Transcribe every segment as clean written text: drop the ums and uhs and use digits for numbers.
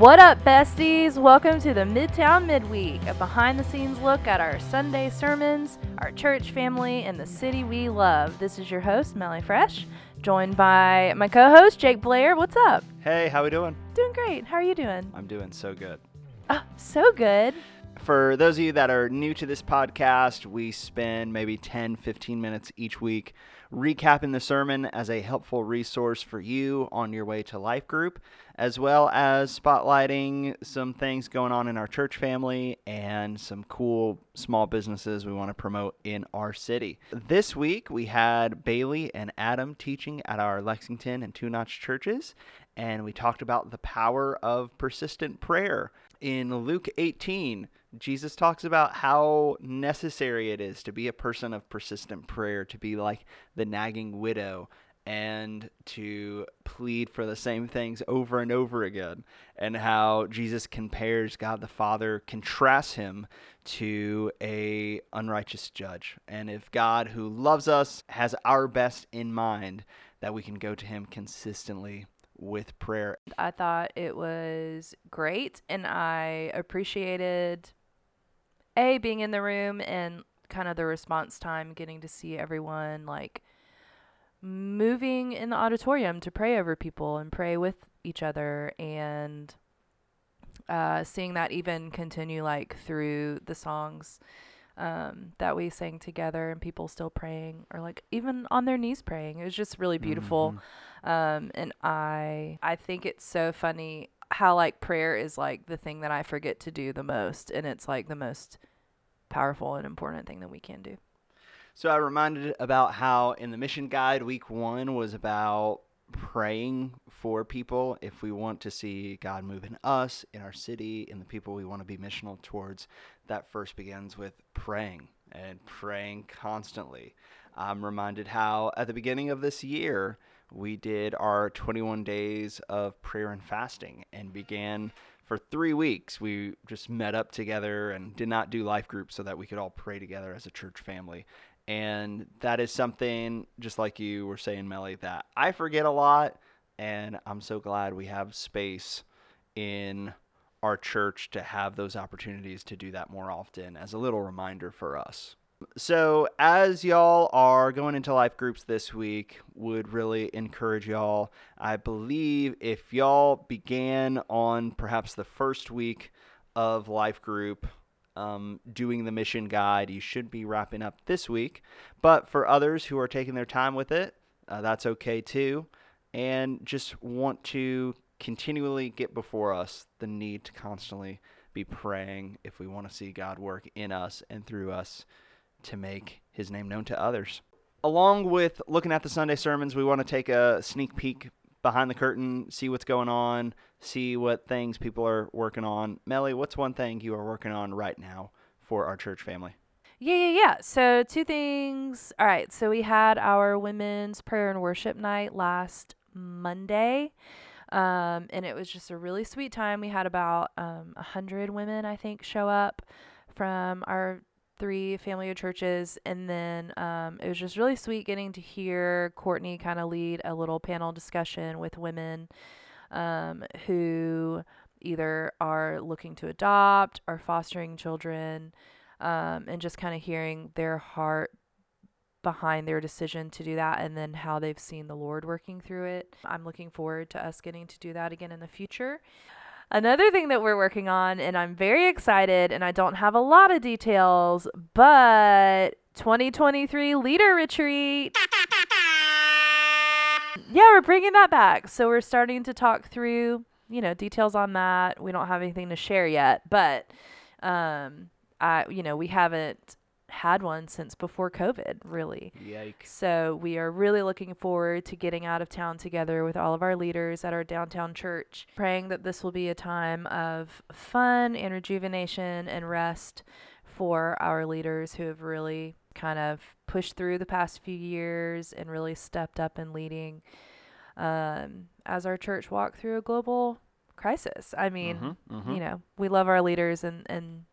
What up, besties? Welcome to the Midtown Midweek, a behind-the-scenes look at our Sunday sermons, our church family, and the city we love. This is your host, Melly Fresh, joined by my co-host, Jake Blair. What's up? Hey, how we doing? Doing great. How are you doing? I'm doing so good. Oh, so good. For those of you that are new to this podcast, we spend maybe 10, 15 minutes each week recapping the sermon as a helpful resource for you on your way to Life Group, as well as spotlighting some things going on in our church family and some cool small businesses we want to promote in our city. This week, we had Bailey and Adam teaching at our Lexington and Two Notch churches, and we talked about the power of persistent prayer. In Luke 18, Jesus talks about how necessary it is to be a person of persistent prayer, to be like the nagging widow and to plead for the same things over and over again, and how Jesus compares God the Father, contrasts him to a unrighteous judge. And if God, who loves us, has our best in mind, that we can go to him consistently with prayer. I thought it was great, and I appreciated being in the room and kind of the response time, getting to see everyone like moving in the auditorium to pray over people and pray with each other, and seeing that even continue like through the songs that we sang together, and people still praying or like even on their knees praying. It was just really beautiful. Mm-hmm. And I think it's so funny how like prayer is like the thing that I forget to do the most. And it's like the most powerful and important thing that we can do. So I reminded about how in the mission guide, week 1 was about praying for people if we want to see God move in us, in our city, in the people we want to be missional towards. That first begins with praying and praying constantly. I'm reminded how at the beginning of this year, we did our 21 days of prayer and fasting, and began for 3 weeks. We just met up together and did not do life groups so that we could all pray together as a church family. And that is something, just like you were saying, Melly, that I forget a lot. And I'm so glad we have space in our church to have those opportunities to do that more often as a little reminder for us. So as y'all are going into life groups this week, would really encourage y'all. I believe if y'all began on perhaps the first week of life group, doing the mission guide, you should be wrapping up this week. But for others who are taking their time with it, that's okay too, and just want to continually get before us the need to constantly be praying if we want to see God work in us and through us to make his name known to others. Along with looking at the Sunday sermons, we want to take a sneak peek behind the curtain, see what's going on, see what things people are working on. Melly, what's one thing you are working on right now for our church family? Yeah. So 2 things. All right. So we had our women's prayer and worship night last Monday, and it was just a really sweet time. We had about 100 women, I think, show up from our 3 family of churches, and then it was just really sweet getting to hear Courtney kind of lead a little panel discussion with women who either are looking to adopt or fostering children, and just kind of hearing their heart behind their decision to do that, and then how they've seen the Lord working through it. I'm looking forward to us getting to do that again in the future. Another thing that we're working on, and I'm very excited, and I don't have a lot of details, but 2023 leader retreat. Yeah, we're bringing that back. So we're starting to talk through, details on that. We don't have anything to share yet, but, we haven't had one since before COVID, really. Yikes. So we are really looking forward to getting out of town together with all of our leaders at our downtown church, praying that this will be a time of fun and rejuvenation and rest for our leaders who have really kind of pushed through the past few years and really stepped up in leading as our church walked through a global crisis. I mean, we love our leaders, and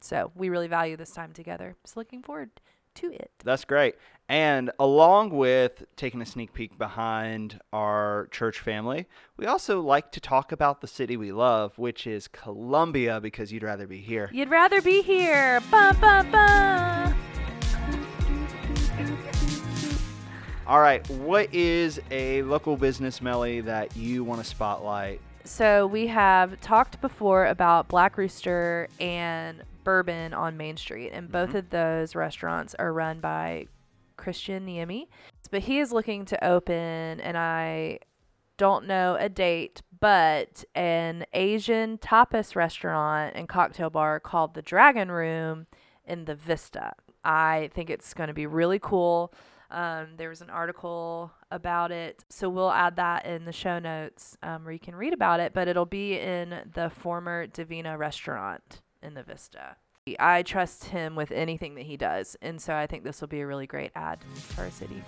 so we really value this time together. So looking forward to it. That's great. And along with taking a sneak peek behind our church family, we also like to talk about the city we love, which is Columbia, because you'd rather be here. You'd rather be here. Ba, ba, ba. All right. What is a local business, Melly, that you want to spotlight? So we have talked before about Black Rooster and Bourbon on Main Street, and both of those restaurants are run by Christian Niemi, but he is looking to open, and I don't know a date, but an Asian tapas restaurant and cocktail bar called the Dragon Room in the Vista. I think it's going to be really cool. There was an article about it, so we'll add that in the show notes where you can read about it, but it'll be in the former Davina restaurant in the Vista. I trust him with anything that he does, and so I think this will be a really great ad for our city.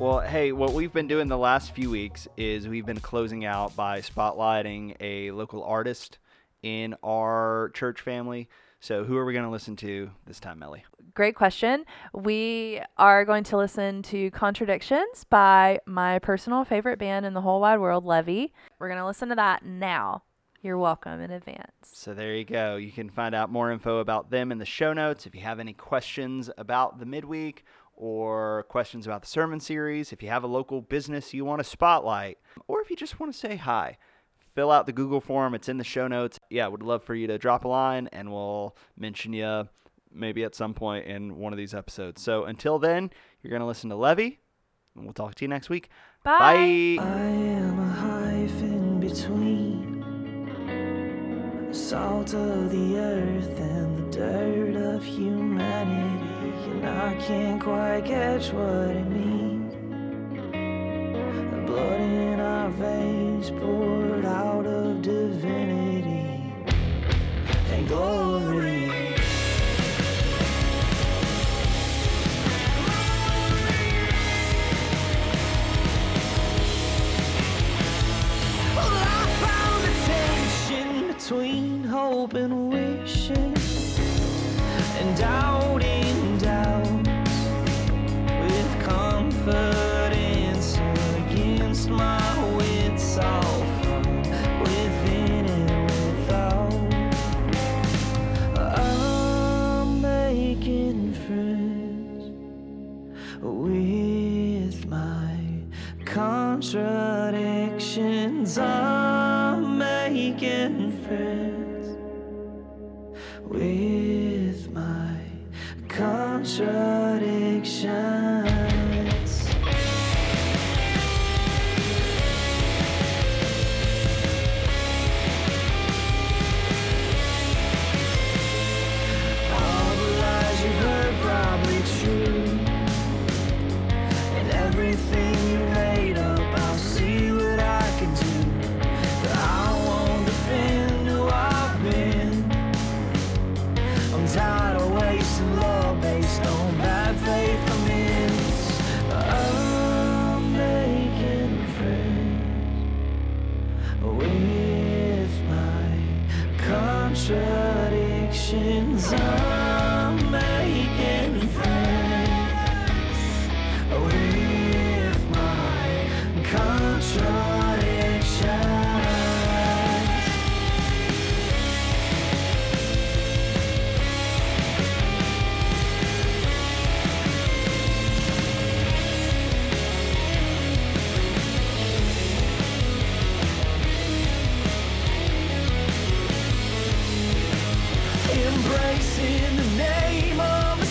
Well, hey, what we've been doing the last few weeks is we've been closing out by spotlighting a local artist in our church family. So who are we going to listen to this time, Melly? Great question. We are going to listen to Contradictions by my personal favorite band in the whole wide world, Levy. We're going to listen to that now. You're welcome in advance. So there you go. You can find out more info about them in the show notes. If you have any questions about the midweek or questions about the sermon series, if you have a local business you want to spotlight, or if you just want to say hi, fill out the Google form. It's in the show notes. Yeah, would love for you to drop a line, and we'll mention you maybe at some point in one of these episodes. So until then, you're going to listen to Levy, and we'll talk to you next week. Bye. Bye. I am a hive in between, salt of the earth and the dirt of humanity, and I can't quite catch what it means. The blood in our veins poured out of divinity and glory. Well, I found the tension between hope and wishing and doubting doubts with comfort. My wits all from within and without. I'm making friends with my contradictions. I'm making friends with my contradictions. Contradictions, I'm making friends with my contradictions. Embrace in the name of